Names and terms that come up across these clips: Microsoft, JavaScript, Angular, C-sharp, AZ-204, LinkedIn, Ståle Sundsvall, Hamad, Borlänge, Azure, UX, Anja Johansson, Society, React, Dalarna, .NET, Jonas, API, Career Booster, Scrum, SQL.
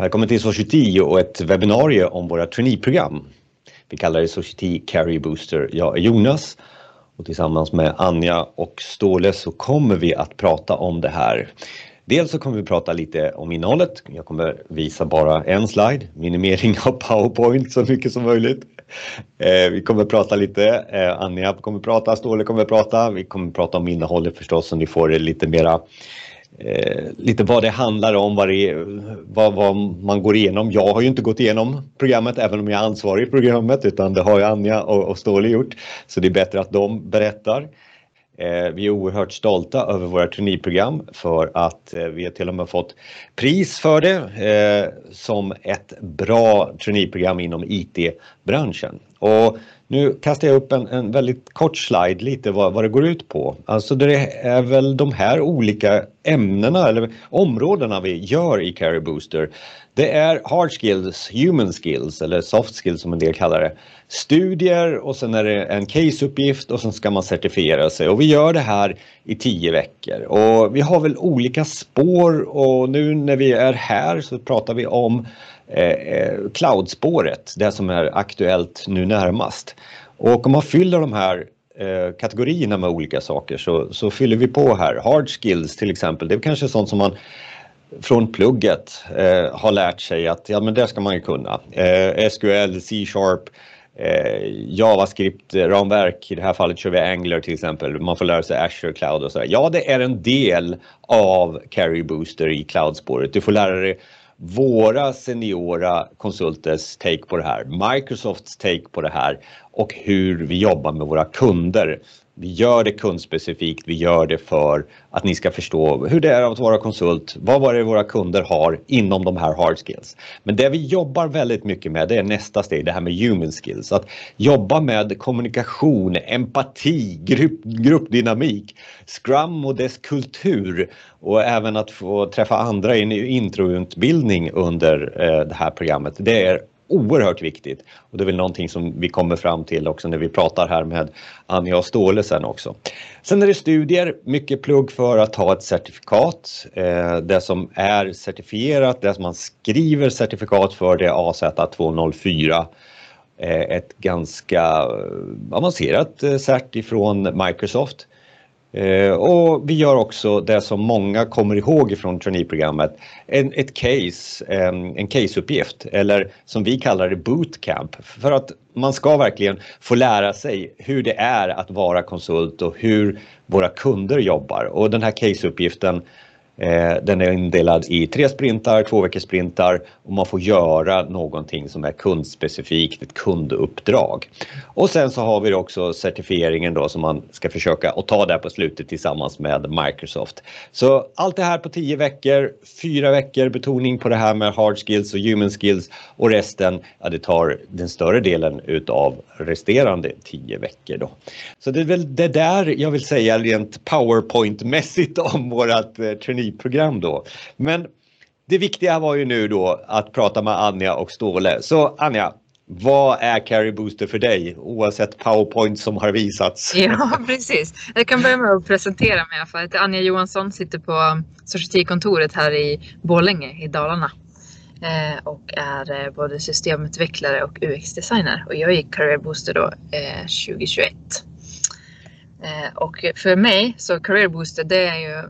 Välkommen till Society och ett webbinarie om våra traineeprogram. Vi kallar det Society Career Booster. Jag är Jonas och tillsammans med Anja och Ståle så kommer vi att prata om det här. Dels så kommer vi prata lite om innehållet. Jag kommer visa bara en slide, minimering av PowerPoint så mycket som möjligt. Vi kommer prata lite, Anja kommer prata, Ståle kommer prata. Vi kommer prata om innehållet förstås så ni får det lite mera... lite vad det handlar om, vad man går igenom. Jag har ju inte gått igenom programmet även om jag är ansvarig i programmet, utan det har ju Anja och Ståle gjort. Så det är bättre att de berättar. Vi är oerhört stolta över våra traineeprogram för att vi har till och med fått pris för det som ett bra traineeprogram inom IT-branschen. Och nu kastar jag upp en väldigt kort slide lite vad det går ut på. Alltså det är väl de här olika ämnena eller områdena vi gör i Career Booster. Det är hard skills, human skills eller soft skills som en del kallar det. Studier och sen är det en caseuppgift och sen ska man certifiera sig. Och vi gör det här i 10 veckor. Och vi har väl olika spår och nu när vi är här så pratar vi om cloudspåret, det som är aktuellt nu närmast. Och om man fyller de här kategorierna med olika saker så fyller vi på här. Hard skills till exempel, det är kanske sånt som man från plugget har lärt sig att ja, men det ska man ju kunna. SQL, C-sharp, JavaScript, ramverk, i det här fallet kör vi Angular till exempel. Man får lära sig Azure Cloud och sådär. Ja, det är en del av Career Booster i cloudspåret. Du får lära dig våra seniora konsulters take på det här, Microsofts take på det här och hur vi jobbar med våra kunder. Vi gör det kundspecifikt, vi gör det för att ni ska förstå hur det är att vara konsult, vad var det våra kunder har inom de här hard skills. Men det vi jobbar väldigt mycket med, det är nästa steg, det här med human skills. Att jobba med kommunikation, empati, gruppdynamik, Scrum och dess kultur och även att få träffa andra i en introutbildning under det här programmet. Det är oerhört viktigt och det är väl någonting som vi kommer fram till också när vi pratar här med Anja och Ståle sen också. Sen är det studier, mycket plugg för att ha ett certifikat. Det som är certifierat, det som man skriver certifikat för, det är AZ-204. Ett ganska avancerat cert ifrån Microsoft. Och vi gör också det som många kommer ihåg från traineeprogrammet, en caseuppgift eller som vi kallar det bootcamp, för att man ska verkligen få lära sig hur det är att vara konsult och hur våra kunder jobbar. Och den här caseuppgiften, den är indelad i 3 sprintar, 2-veckorsprintar och man får göra någonting som är kundspecifikt, ett kunduppdrag. Och sen så har vi också certifieringen då som man ska försöka att ta där på slutet tillsammans med Microsoft. Så allt det här på 10 veckor, 4 veckor betoning på det här med hard skills och human skills och resten, ja, det tar den större delen utav resterande 10 veckor då. Så det är väl det där jag vill säga rent PowerPoint-mässigt om vårat traineeprogram då. Men det viktiga var ju nu då att prata med Anja och Ståle. Så Anja, vad är Career Booster för dig oavsett PowerPoint som har visats? Ja, precis. Jag kan börja med att presentera mig. För att Anja Johansson sitter på Society-kontoret här i Borlänge i Dalarna och är både systemutvecklare och UX-designer. Och jag gick Career Booster då 2021. Och för mig så Career Booster, det är ju,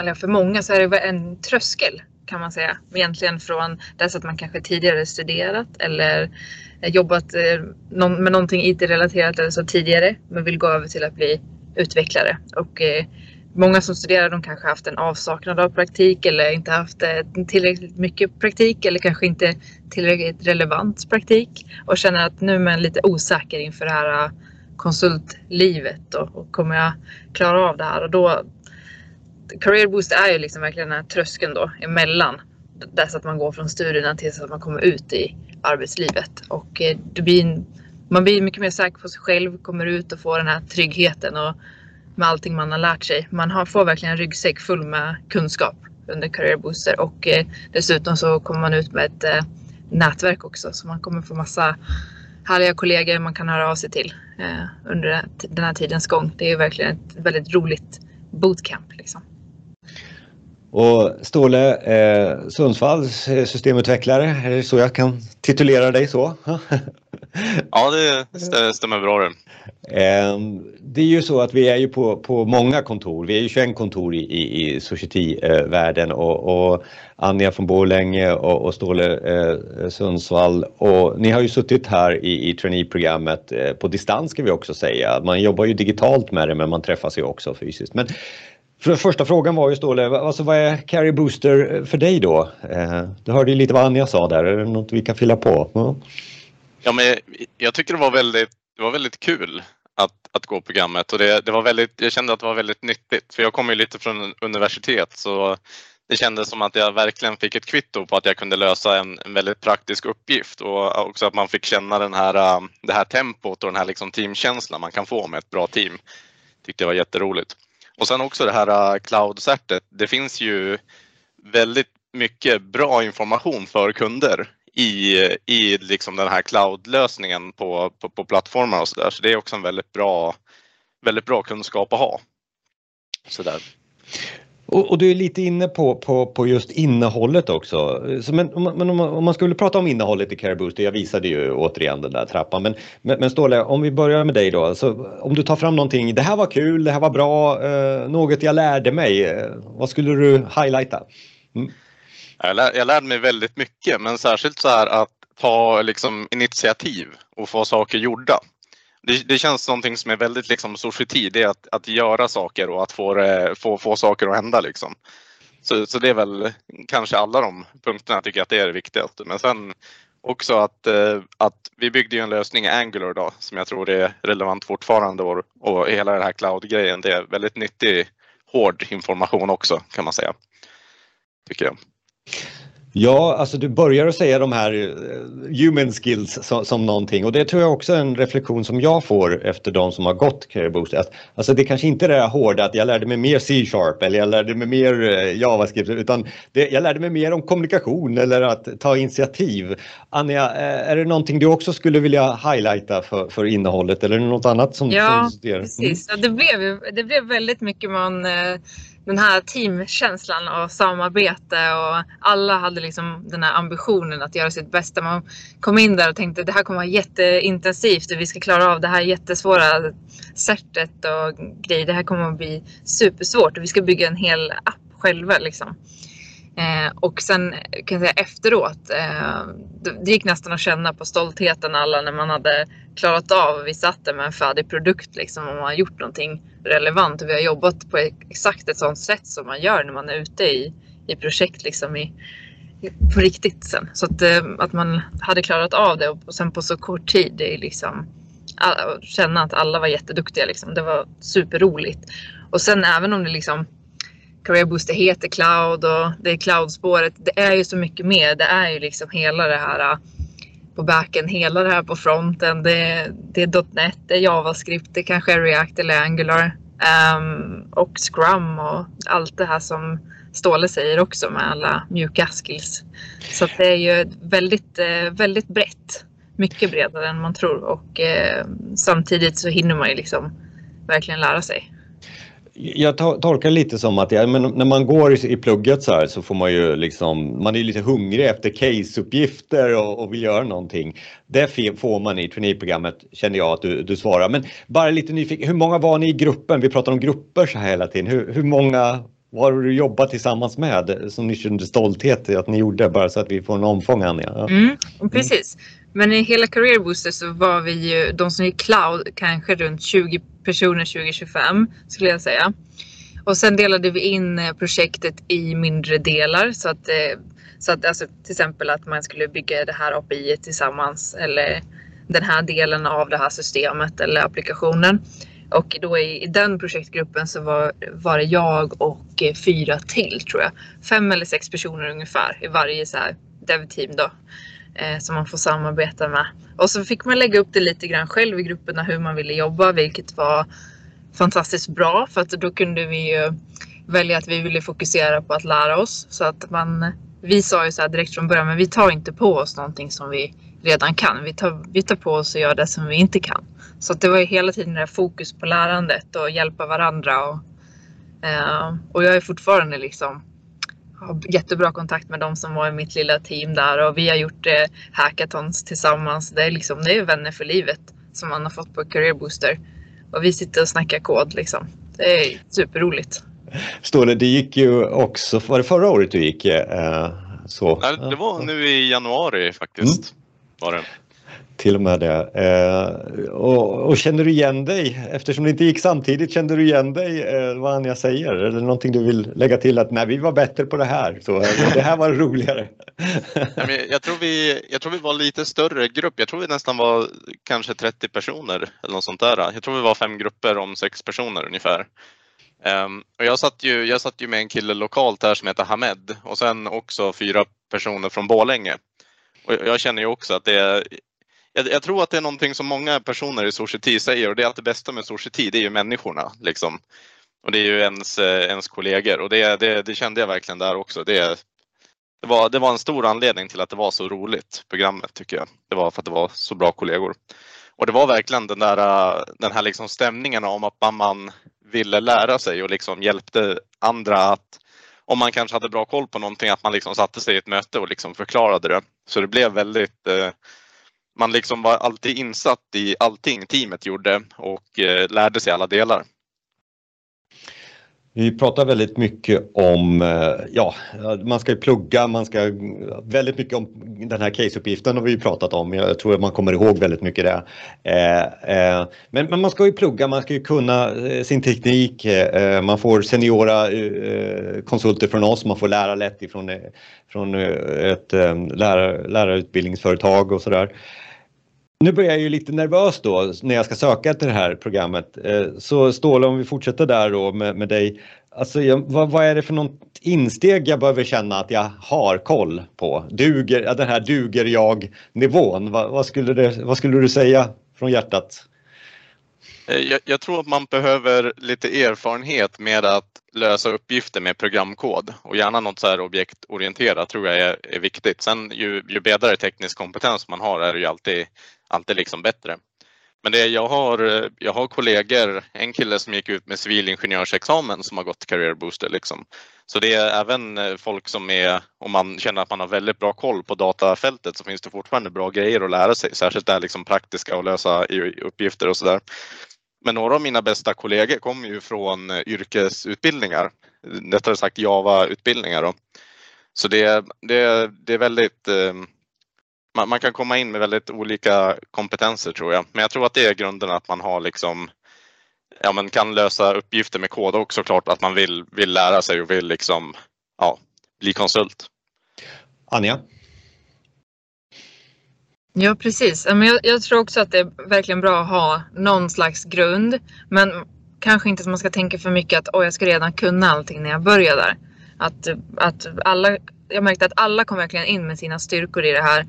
eller för många så är det en tröskel kan man säga. Egentligen från dess att man kanske tidigare studerat eller jobbat med någonting IT-relaterat eller så tidigare, men vill gå över till att bli utvecklare. Och många som studerar, de kanske haft en avsaknad av praktik eller inte haft tillräckligt mycket praktik eller kanske inte tillräckligt relevant praktik och känner att nu är man lite osäker inför det här konsultlivet och kommer jag klara av det här? Och då Career Boost är ju liksom verkligen den här tröskeln då emellan, dess att man går från studierna tills att man kommer ut i arbetslivet. Och man blir mycket mer säker på sig själv, kommer ut och får den här tryggheten och med allting man har lärt sig. Man får verkligen en ryggsäck full med kunskap under Career Booster och dessutom så kommer man ut med ett nätverk också, så man kommer få massa härliga kollegor man kan höra av sig till under den här tidens gång. Det är verkligen ett väldigt roligt bootcamp liksom. Och Ståle Sundsvalls systemutvecklare, är det så jag kan titulera dig så? Ja, det stämmer bra det. Det är ju så att vi är ju på många kontor. Vi är ju 21 kontor i Society-världen och Anja från Borlänge och Ståle Sundsvall. Och ni har ju suttit här i trainee-programmet på distans, ska vi också säga. Man jobbar ju digitalt med det, men man träffas ju också fysiskt. Men för första frågan var ju, Ståle, alltså vad är Career Booster för dig då? Du hörde ju lite vad Anja sa där, är det något vi kan fylla på? Mm. Ja, men jag tycker det var väldigt kul att gå programmet, och det var väldigt, jag kände att det var väldigt nyttigt, för jag kommer ju lite från universitet, så det kändes som att jag verkligen fick ett kvitto på att jag kunde lösa en väldigt praktisk uppgift, och också att man fick känna det här tempot och den här liksom teamkänslan man kan få med ett bra team. Tyckte det var jätteroligt. Och sen också det här cloud-certet, det finns ju väldigt mycket bra information för kunder i liksom den här cloud-lösningen på plattformar och så där. Så det är också en väldigt bra kunskap att ha. Så där. Och du är lite inne på just innehållet också. Så, men om man skulle prata om innehållet i Career Booster, jag visade ju återigen den där trappan. Men Ståle, om vi börjar med dig då. Så om du tar fram någonting, det här var kul, det här var bra, något jag lärde mig. Vad skulle du highlighta? Mm. Jag lärde mig väldigt mycket, men särskilt så här att ta liksom initiativ och få saker gjorda. Det känns någonting som är väldigt liksom society, det är att göra saker och att få saker att hända liksom. Så det är väl kanske alla de punkterna tycker jag att det är det viktigaste. Men sen också att vi byggde ju en lösning i Angular då, som jag tror är relevant fortfarande, och hela den här cloud-grejen, det är väldigt nyttig, hård information också kan man säga, tycker jag. Ja, alltså du börjar att säga de här human skills som någonting, och det tror jag också är en reflektion som jag får efter de som har gått Career Booster. Alltså det kanske inte är det hårda att jag lärde mig mer C-sharp eller jag lärde mig mer JavaScript, utan jag lärde mig mer om kommunikation eller att ta initiativ. Anja, är det någonting du också skulle vilja highlighta för innehållet, eller något annat som... Ja, precis. Mm. Ja, det blev väldigt mycket den här teamkänslan och samarbete, och alla hade liksom den här ambitionen att göra sitt bästa. Man kom in där och tänkte det här kommer vara jätteintensivt och vi ska klara av det här jättesvåra certet och grejer. Det här kommer att bli supersvårt och vi ska bygga en hel app själva liksom. Och sen kan jag säga efteråt, det gick nästan att känna på stoltheten alla när man hade klarat av, vi satt där med en färdig produkt liksom, och man har gjort någonting relevant och vi har jobbat på exakt ett sånt sätt som man gör när man är ute i projekt liksom, på riktigt sen. Så att man hade klarat av det, och sen på så kort tid, det är liksom, känna att alla var jätteduktiga liksom, det var superroligt. Och sen även om det liksom Career Booster heter cloud och det är cloudspåret, det är ju så mycket mer. Det är ju liksom hela det här på backen, hela det här på fronten. Det är .NET, det är JavaScript, det kanske är React eller Angular, och Scrum och allt det här som Ståle säger också med alla mjuka skills. Så att det är ju väldigt, väldigt brett. Mycket bredare än man tror, och samtidigt så hinner man ju liksom verkligen lära sig. Jag tolkar lite som att men när man går i plugget så här, så får man ju liksom, man är lite hungrig efter caseuppgifter och vill göra någonting. Det får man i traineeprogrammet, känner jag att du svarar. Men bara lite nyfiken, hur många var ni i gruppen? Vi pratar om grupper så här hela tiden. Hur många var du jobbat tillsammans med som ni kände stolthet i att ni gjorde, bara så att vi får en omfång, Anja? Ja. Mm, precis. Men i hela Career Booster så var vi ju, de som gick cloud, kanske runt 20 personer, 20-25 skulle jag säga. Och sen delade vi in projektet i mindre delar, så att alltså, till exempel att man skulle bygga det här API tillsammans, eller den här delen av det här systemet eller applikationen. Och då i den projektgruppen så var det jag och 4 till, tror jag. 5 eller 6 personer ungefär i varje så här dev-team då, som man får samarbeta med. Och så fick man lägga upp det lite grann själv i grupperna hur man ville jobba, vilket var fantastiskt bra, för att då kunde vi ju välja att vi ville fokusera på att lära oss. Så att vi sa ju så här direkt från början, men vi tar inte på oss någonting som vi redan kan. Vi tar på oss och gör det som vi inte kan. Så att det var ju hela tiden det här fokus på lärandet och hjälpa varandra. Och jag är fortfarande liksom har jättebra kontakt med de som var i mitt lilla team där, och vi har gjort hackathons tillsammans. Det är liksom, det är vänner för livet som man har fått på Career Booster, och vi sitter och snackar kod liksom. Det är superroligt. Ståle, det gick ju också, var det förra året du gick? Så. Nej, det var nu i januari faktiskt. Var det. Till och med det. Och känner du igen dig? Eftersom det inte gick samtidigt, känner du igen dig vad Anja säger? Eller någonting du vill lägga till, att nej, vi var bättre på det här. Så det här var roligare. Jag tror vi var lite större grupp. Jag tror vi nästan var kanske 30 personer eller något sånt där. Jag tror vi var 5 grupper om 6 personer ungefär. Och jag satt ju med en kille lokalt här som heter Hamad, och sen också 4 personer från Borlänge. Och jag känner ju också att det är, jag tror att det är någonting som många personer i Society säger, och det är att det bästa med Society, det är ju människorna liksom. Och det är ju ens kollegor, och det kände jag verkligen där också. Det var en stor anledning till att det var så roligt programmet, tycker jag. Det var för att det var så bra kollegor. Och det var verkligen den här liksom stämningen om att man ville lära sig och liksom hjälpte andra, att om man kanske hade bra koll på någonting, att man liksom satte sig i ett möte och liksom förklarade det. Så det blev väldigt, man liksom var alltid insatt i allting teamet gjorde och lärde sig alla delar. Vi pratar väldigt mycket om, ja, man ska ju plugga, man ska väldigt mycket om den här caseuppgiften har vi ju pratat om. Jag tror att man kommer ihåg väldigt mycket det. Men man ska ju plugga, man ska ju kunna sin teknik. Man får seniora konsulter från oss, man får lära lätt ifrån ett lärarutbildningsföretag och sådär. Nu börjar jag ju lite nervös då när jag ska söka till det här programmet. Så Ståle, om vi fortsätter där då med dig. Alltså, vad är det för något insteg jag behöver känna att jag har koll på? Duger, den här duger jag-nivån. Vad skulle du säga från hjärtat? Jag tror att man behöver lite erfarenhet med att lösa uppgifter med programkod, och gärna något så här objektorienterat tror jag är viktigt. Sen ju bredare teknisk kompetens man har är det ju alltid liksom bättre. Men det jag har kollegor, en kille som gick ut med civilingenjörsexamen som har gått Career Booster liksom. Så det är även folk som är, om man känner att man har väldigt bra koll på datafältet, så finns det fortfarande bra grejer att lära sig, särskilt där liksom praktiska och lösa uppgifter och sådär. Men några av mina bästa kollegor kommer ju från yrkesutbildningar, rättare sagt Java-utbildningar då. Så det är väldigt, man kan komma in med väldigt olika kompetenser tror jag. Men jag tror att det är grunden, att man har liksom, ja, man kan lösa uppgifter med kod, och såklart att man vill lära sig och vill liksom, ja, bli konsult. Anja? Ja, precis. Jag tror också att det är verkligen bra att ha någon slags grund. Men kanske inte att man ska tänka för mycket att jag ska redan kunna allting när jag börjar där. Att alla, jag märkte att alla kom verkligen in med sina styrkor i det här.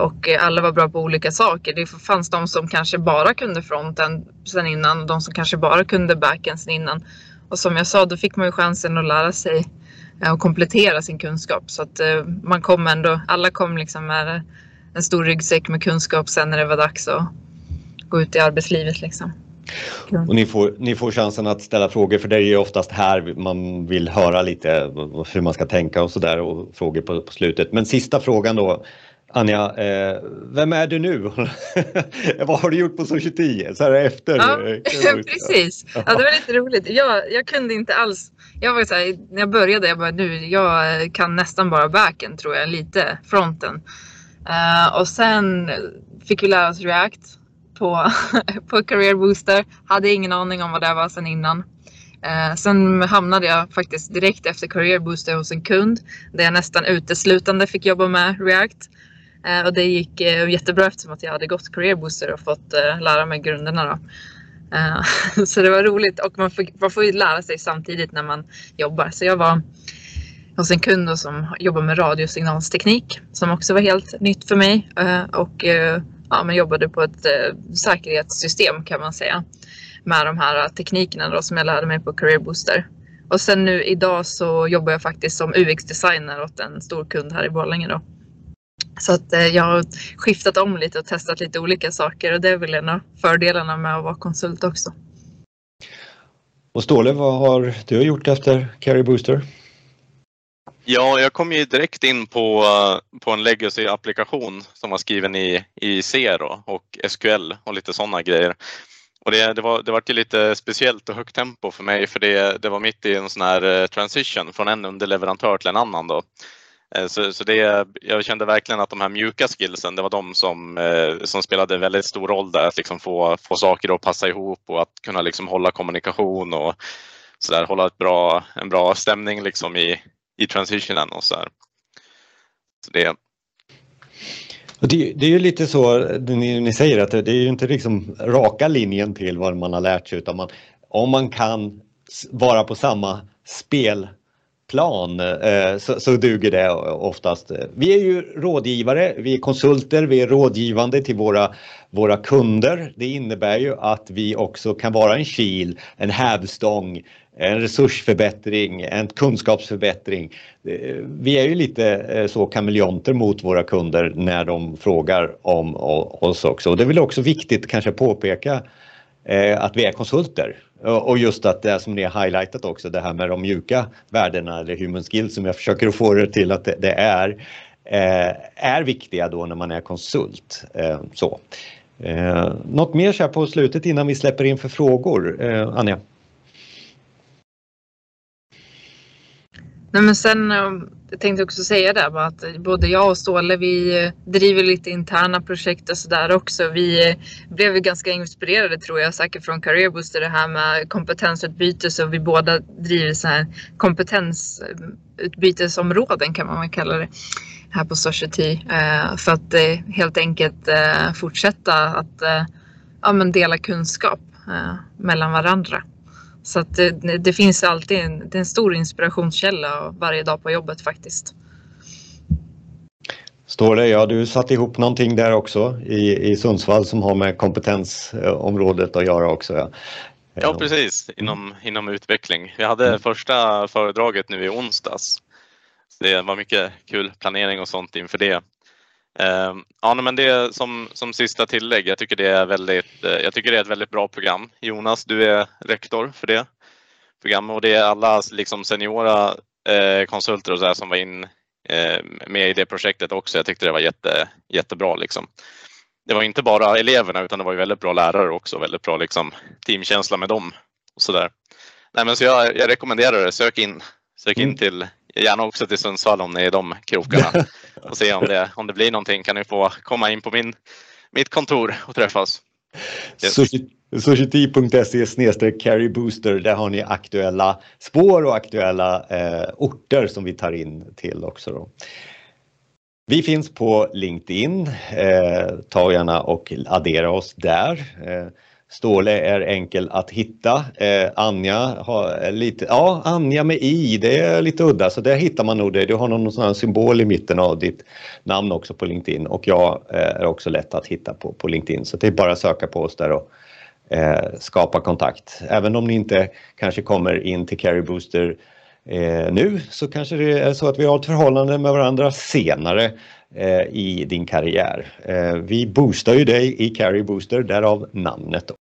Och alla var bra på olika saker. Det fanns de som kanske bara kunde fronten sen innan, och de som kanske bara kunde backen sen innan. Och som jag sa, då fick man ju chansen att lära sig och komplettera sin kunskap. Så att man kom ändå, alla kom liksom med en stor ryggsäck med kunskap sen när det var dags att gå ut i arbetslivet liksom. Och ni får chansen att ställa frågor, för det är ju oftast här man vill höra lite hur man ska tänka och sådär, och frågor på slutet. Men sista frågan då, Anja, vem är du nu? Vad har du gjort på Society så här efter? Ja, precis. Ja, det var lite roligt. Jag kunde inte alls. Jag var så här, när jag började, jag kan nästan bara backen tror jag, lite fronten. Och sen fick vi lära oss React på Career Booster. Hade ingen aning om vad det var sen innan. Sen hamnade jag faktiskt direkt efter Career Booster hos en kund, där jag nästan uteslutande fick jobba med React. Och det gick jättebra eftersom att jag hade gått Career Booster och fått lära mig grunderna då. Så det var roligt, och man får ju lära sig samtidigt när man jobbar. Så jag var hos en kund då som jobbar med radiosignalsteknik, som också var helt nytt för mig. Och ja, man jobbade på ett säkerhetssystem kan man säga, med de här teknikerna då, som jag lärde mig på Career Booster. Och sen nu idag så jobbar jag faktiskt som UX-designer åt en stor kund här i Borlänge då. Så att jag har skiftat om lite och testat lite olika saker, och det är väl en av fördelarna med att vara konsult också. Och Ståle, vad har du gjort efter Career Booster? Ja, jag kom ju direkt in på en legacy-applikation som var skriven i C då, och SQL och lite sådana grejer. Och det var ju lite speciellt och högt tempo för mig, för det var mitt i en sån här transition från en underleverantör till en annan då. Så jag kände verkligen att de här mjuka skillsen, det var de som spelade väldigt stor roll där, att liksom få saker att passa ihop och att kunna liksom hålla kommunikation och så där, hålla en bra stämning liksom i transitionen och så där. Så det är ju lite så ni säger, att det är ju inte liksom raka linjen till vad man har lärt sig, utan om man kan vara på samma spelplan så duger det oftast. Vi är ju rådgivare, vi är konsulter, vi är rådgivande till våra kunder. Det innebär ju att vi också kan vara en kil, en hävstång, en resursförbättring, en kunskapsförbättring. Vi är ju lite så kameleonter mot våra kunder när de frågar om oss också. Och det är väl också viktigt kanske påpeka att vi är konsulter. Och just att det som ni har highlightat också, det här med de mjuka värdena eller human skills, som jag försöker få det till att det är viktiga då när man är konsult. Så. Något mer så här på slutet innan vi släpper in för frågor, Anja? Nej, men sen jag tänkte också säga där att både jag och Ståle, vi driver lite interna projekt och sådär också. Vi blev ganska inspirerade, tror jag, säkert från Career Booster, det här med kompetensutbyte, så vi båda driver så här kompetensutbytesområden kan man kalla det här på Society, för att helt enkelt fortsätta att dela kunskap mellan varandra. Så att det finns alltid det är en stor inspirationskälla varje dag på jobbet faktiskt. Ståle, ja, du satt ihop någonting där också i Sundsvall som har med kompetensområdet att göra också. Ja, ja precis, inom utveckling. Vi hade första föredraget nu i onsdags. Så det var mycket kul planering och sånt inför det. Ja, men det som sista tillägg, jag tycker det är ett väldigt bra program. Jonas, du är rektor för det programmet, och det är alla liksom seniora konsulter och så här som var med i det projektet också. Jag tyckte det var jättebra liksom. Det var inte bara eleverna, utan det var ju väldigt bra lärare också, väldigt bra liksom teamkänsla med dem och så där. Nej, men så jag rekommenderar det, sök in till, gärna också till Sundsvall om ni är de krokarna, och se om det blir någonting. Kan ni få komma in på mitt kontor och träffas. Society.se/careerbooster, där har ni aktuella spår och aktuella orter som vi tar in till också då. Vi finns på LinkedIn, ta gärna och addera oss där. Ståle är enkel att hitta. Anja har lite, ja, Anja med i, det är lite udda, så där hittar man nog det. Du har någon sån här symbol i mitten av ditt namn också på LinkedIn, och jag är också lätt att hitta på LinkedIn, så det är bara att söka på oss där och skapa kontakt. Även om ni inte kanske kommer in till Career Booster nu, så kanske det är så att vi har ett förhållande med varandra senare i din karriär. Vi boostar ju dig i Career Booster, därav namnet.